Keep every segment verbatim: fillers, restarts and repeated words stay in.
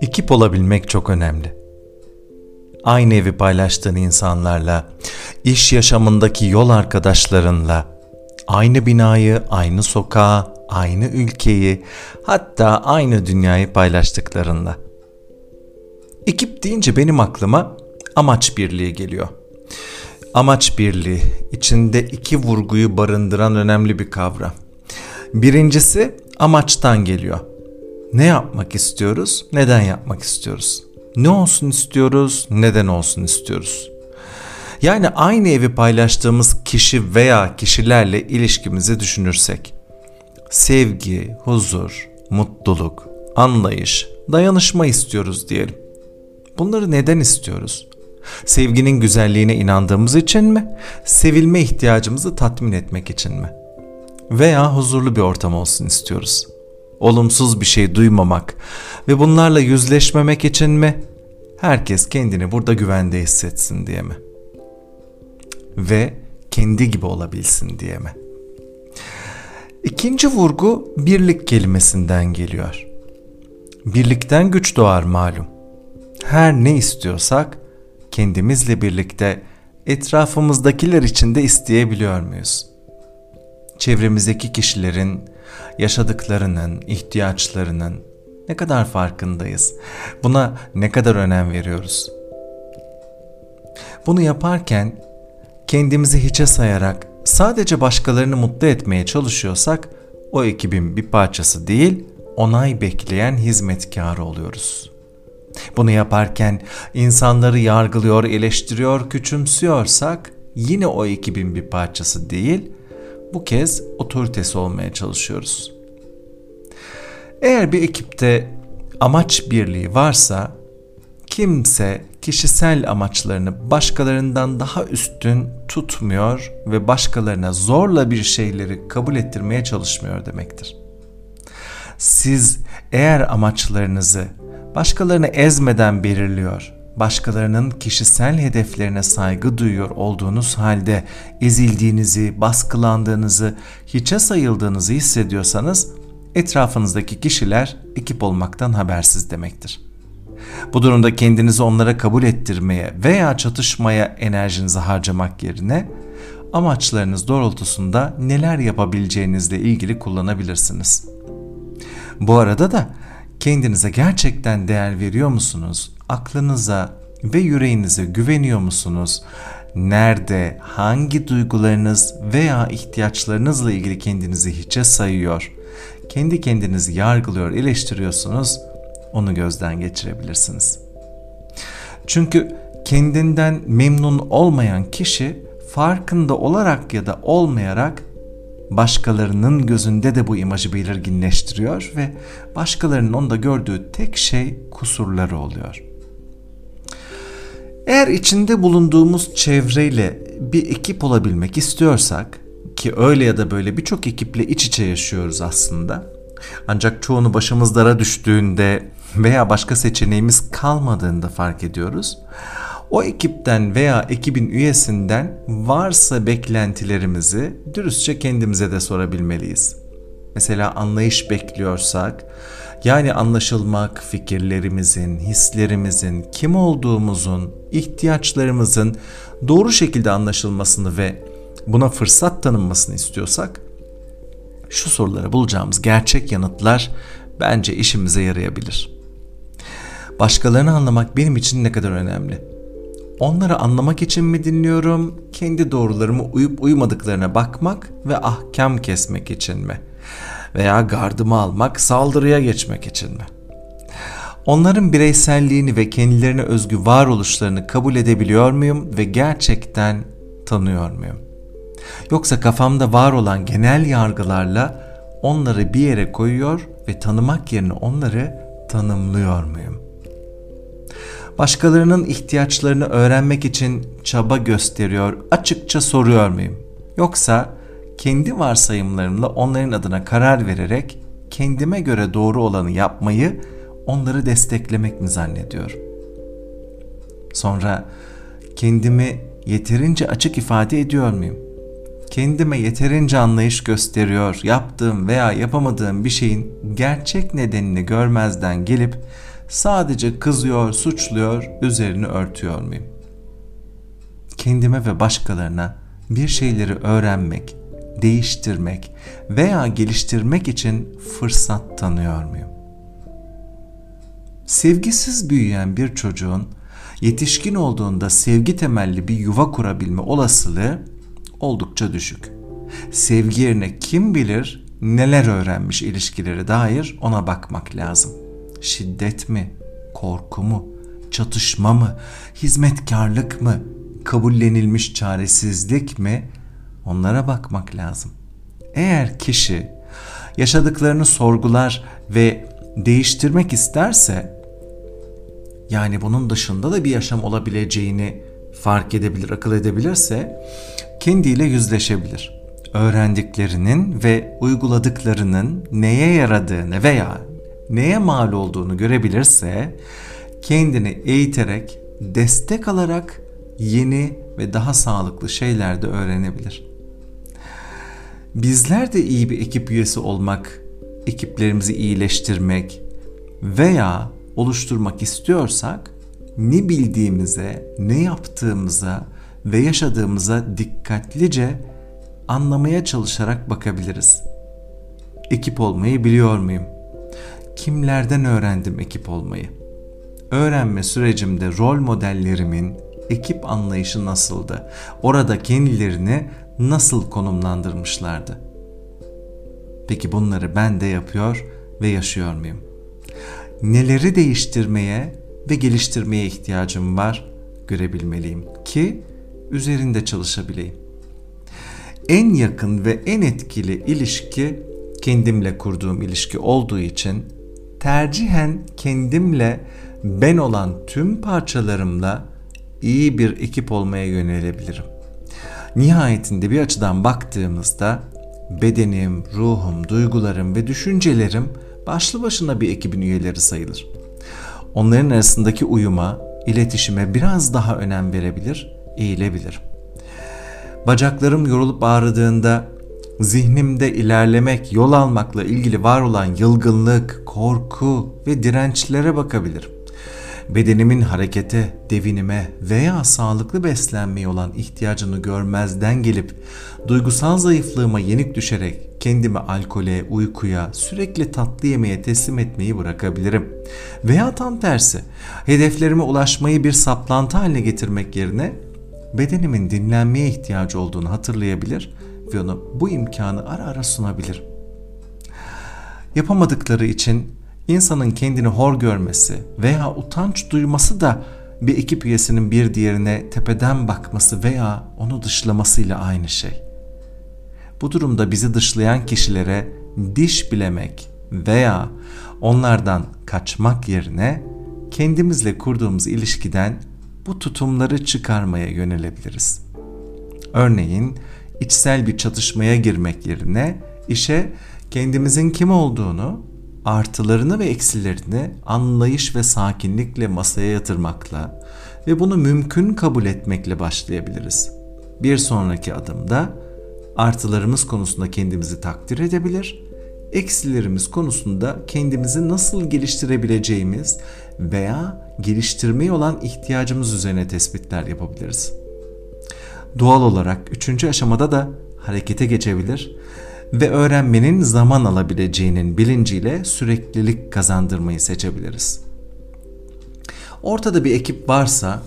Ekip olabilmek çok önemli. Aynı evi paylaştığın insanlarla, iş yaşamındaki yol arkadaşlarınla, aynı binayı, aynı sokağı, aynı ülkeyi, hatta aynı dünyayı paylaştıklarınla. Ekip deyince benim aklıma amaç birliği geliyor. Amaç birliği, içinde iki vurguyu barındıran önemli bir kavram. Birincisi amaçtan geliyor. Ne yapmak istiyoruz, neden yapmak istiyoruz? Ne olsun istiyoruz, neden olsun istiyoruz? Yani aynı evi paylaştığımız kişi veya kişilerle ilişkimizi düşünürsek. Sevgi, huzur, mutluluk, anlayış, dayanışma istiyoruz diyelim. Bunları neden istiyoruz? Sevginin güzelliğine inandığımız için mi? Sevilme ihtiyacımızı tatmin etmek için mi? Veya huzurlu bir ortam olsun istiyoruz. Olumsuz bir şey duymamak ve bunlarla yüzleşmemek için mi? Herkes kendini burada güvende hissetsin diye mi? Ve kendi gibi olabilsin diye mi? İkinci vurgu birlik kelimesinden geliyor. Birlikten güç doğar malum. Her ne istiyorsak kendimizle birlikte etrafımızdakiler için de isteyebiliyor muyuz? Çevremizdeki kişilerin, yaşadıklarının, ihtiyaçlarının ne kadar farkındayız? Buna ne kadar önem veriyoruz? Bunu yaparken kendimizi hiçe sayarak sadece başkalarını mutlu etmeye çalışıyorsak o ekibin bir parçası değil, onay bekleyen hizmetkarı oluyoruz. Bunu yaparken insanları yargılıyor, eleştiriyor, küçümsüyorsak yine o ekibin bir parçası değil, bu kez otoritesi olmaya çalışıyoruz. Eğer bir ekipte amaç birliği varsa, kimse kişisel amaçlarını başkalarından daha üstün tutmuyor ve başkalarına zorla bir şeyleri kabul ettirmeye çalışmıyor demektir. Siz eğer amaçlarınızı başkalarını ezmeden belirliyor, başkalarının kişisel hedeflerine saygı duyuyor olduğunuz halde ezildiğinizi, baskılandığınızı, hiçe sayıldığınızı hissediyorsanız etrafınızdaki kişiler ekip olmaktan habersiz demektir. Bu durumda kendinizi onlara kabul ettirmeye veya çatışmaya enerjinizi harcamak yerine amaçlarınız doğrultusunda neler yapabileceğinizle ilgili kullanabilirsiniz. Bu arada da kendinize gerçekten değer veriyor musunuz? Aklınıza ve yüreğinize güveniyor musunuz? Nerede, hangi duygularınız veya ihtiyaçlarınızla ilgili kendinizi hiçe sayıyor, kendi kendinizi yargılıyor, eleştiriyorsunuz, onu gözden geçirebilirsiniz. Çünkü kendinden memnun olmayan kişi farkında olarak ya da olmayarak başkalarının gözünde de bu imajı belirginleştiriyor ve başkalarının onda gördüğü tek şey kusurları oluyor. Eğer içinde bulunduğumuz çevreyle bir ekip olabilmek istiyorsak, ki öyle ya da böyle birçok ekiple iç içe yaşıyoruz aslında, ancak çoğunu başımız dara düştüğünde veya başka seçeneğimiz kalmadığında fark ediyoruz. O ekipten veya ekibin üyesinden varsa beklentilerimizi dürüstçe kendimize de sorabilmeliyiz. Mesela anlayış bekliyorsak, yani anlaşılmak, fikirlerimizin, hislerimizin, kim olduğumuzun, ihtiyaçlarımızın doğru şekilde anlaşılmasını ve buna fırsat tanınmasını istiyorsak, şu sorulara bulacağımız gerçek yanıtlar bence işimize yarayabilir. Başkalarını anlamak benim için ne kadar önemli? Onları anlamak için mi dinliyorum, kendi doğrularımı uyup uymadıklarına bakmak ve ahkam kesmek için mi? Veya gardımı almak, saldırıya geçmek için mi? Onların bireyselliğini ve kendilerine özgü varoluşlarını kabul edebiliyor muyum ve gerçekten tanıyor muyum? Yoksa kafamda var olan genel yargılarla onları bir yere koyuyor ve tanımak yerine onları tanımlıyor muyum? Başkalarının ihtiyaçlarını öğrenmek için çaba gösteriyor, açıkça soruyor muyum? Yoksa kendi varsayımlarımla onların adına karar vererek kendime göre doğru olanı yapmayı, onları desteklemek mi zannediyorum? Sonra kendimi yeterince açık ifade ediyor muyum? kendime yeterince anlayış gösteriyor, yaptığım veya yapamadığım bir şeyin gerçek nedenini görmezden gelip sadece kızıyor, suçluyor, üzerini örtüyor muyum? Kendime ve başkalarına bir şeyleri öğrenmek, değiştirmek veya geliştirmek için fırsat tanıyor muyum? Sevgisiz büyüyen bir çocuğun yetişkin olduğunda sevgi temelli bir yuva kurabilme olasılığı oldukça düşük. Sevgi yerine kim bilir neler öğrenmiş ilişkilere dair ona bakmak lazım. Şiddet mi, korku mu, çatışma mı, hizmetkarlık mı, kabullenilmiş çaresizlik mi? Onlara bakmak lazım. Eğer kişi yaşadıklarını sorgular ve değiştirmek isterse, yani bunun dışında da bir yaşam olabileceğini fark edebilir, akıl edebilirse kendiyle yüzleşebilir. Öğrendiklerinin ve uyguladıklarının neye yaradığını veya neye mal olduğunu görebilirse kendini eğiterek, destek alarak yeni ve daha sağlıklı şeyler de öğrenebilir. Bizler de iyi bir ekip üyesi olmak, ekiplerimizi iyileştirmek veya oluşturmak istiyorsak ne bildiğimize, ne yaptığımıza ve yaşadığımıza dikkatlice anlamaya çalışarak bakabiliriz. Ekip olmayı biliyor muyum? Kimlerden öğrendim ekip olmayı? Öğrenme sürecimde rol modellerimin ekip anlayışı nasıldı? Orada kendilerini nasıl konumlandırmışlardı? Peki bunları ben de yapıyor ve yaşıyor muyum? Neleri değiştirmeye ve geliştirmeye ihtiyacım var görebilmeliyim ki üzerinde çalışabileyim. En yakın ve en etkili ilişki kendimle kurduğum ilişki olduğu için tercihen kendimle, ben olan tüm parçalarımla iyi bir ekip olmaya yönelebilirim. Nihayetinde bir açıdan baktığımızda bedenim, ruhum, duygularım ve düşüncelerim başlı başına bir ekibin üyeleri sayılır. Onların arasındaki uyuma, iletişime biraz daha önem verebilir, eğilebilirim. Bacaklarım yorulup ağrıdığında zihnimde ilerlemek, yol almakla ilgili var olan yılgınlık, korku ve dirençlere bakabilirim. Bedenimin harekete, devinime veya sağlıklı beslenmeye olan ihtiyacını görmezden gelip duygusal zayıflığıma yenik düşerek kendimi alkole, uykuya, sürekli tatlı yemeye teslim etmeyi bırakabilirim. Veya tam tersi, hedeflerime ulaşmayı bir saplantı haline getirmek yerine bedenimin dinlenmeye ihtiyacı olduğunu hatırlayabilir ve ona bu imkanı ara ara sunabilirim. Yapamadıkları için İnsanın kendini hor görmesi veya utanç duyması da bir ekip üyesinin bir diğerine tepeden bakması veya onu dışlamasıyla aynı şey. Bu durumda bizi dışlayan kişilere diş bilemek veya onlardan kaçmak yerine kendimizle kurduğumuz ilişkiden bu tutumları çıkarmaya yönelebiliriz. Örneğin içsel bir çatışmaya girmek yerine işe kendimizin kim olduğunu, artılarını ve eksilerini anlayış ve sakinlikle masaya yatırmakla ve bunu mümkün kabul etmekle başlayabiliriz. Bir sonraki adımda artılarımız konusunda kendimizi takdir edebilir, eksilerimiz konusunda kendimizi nasıl geliştirebileceğimiz veya geliştirmeye olan ihtiyacımız üzerine tespitler yapabiliriz. Doğal olarak üçüncü aşamada da harekete geçebilir ve öğrenmenin zaman alabileceğinin bilinciyle süreklilik kazandırmayı seçebiliriz. Ortada bir ekip varsa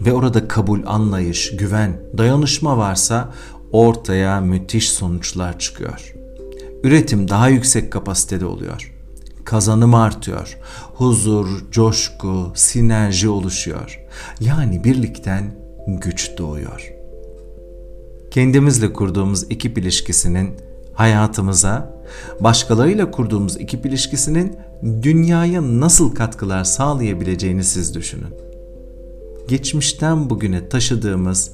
ve orada kabul, anlayış, güven, dayanışma varsa ortaya müthiş sonuçlar çıkıyor. Üretim daha yüksek kapasitede oluyor. Kazanım artıyor. Huzur, coşku, sinerji oluşuyor. Yani birlikten güç doğuyor. Kendimizle kurduğumuz ekip ilişkisinin hayatımıza, başkalarıyla kurduğumuz ekip ilişkisinin dünyaya nasıl katkılar sağlayabileceğini siz düşünün. Geçmişten bugüne taşıdığımız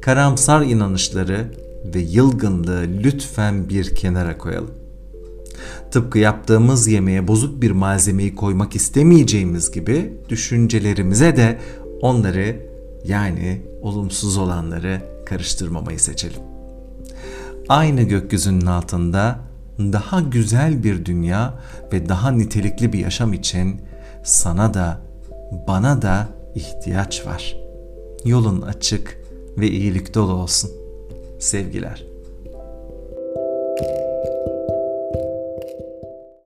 karamsar inanışları ve yılgınlığı lütfen bir kenara koyalım. Tıpkı yaptığımız yemeğe bozuk bir malzemeyi koymak istemeyeceğimiz gibi düşüncelerimize de onları, yani olumsuz olanları karıştırmamayı seçelim. aynı gökyüzünün altında daha güzel bir dünya ve daha nitelikli bir yaşam için sana da bana da ihtiyaç var. Yolun açık ve iyilik dolu olsun. Sevgiler.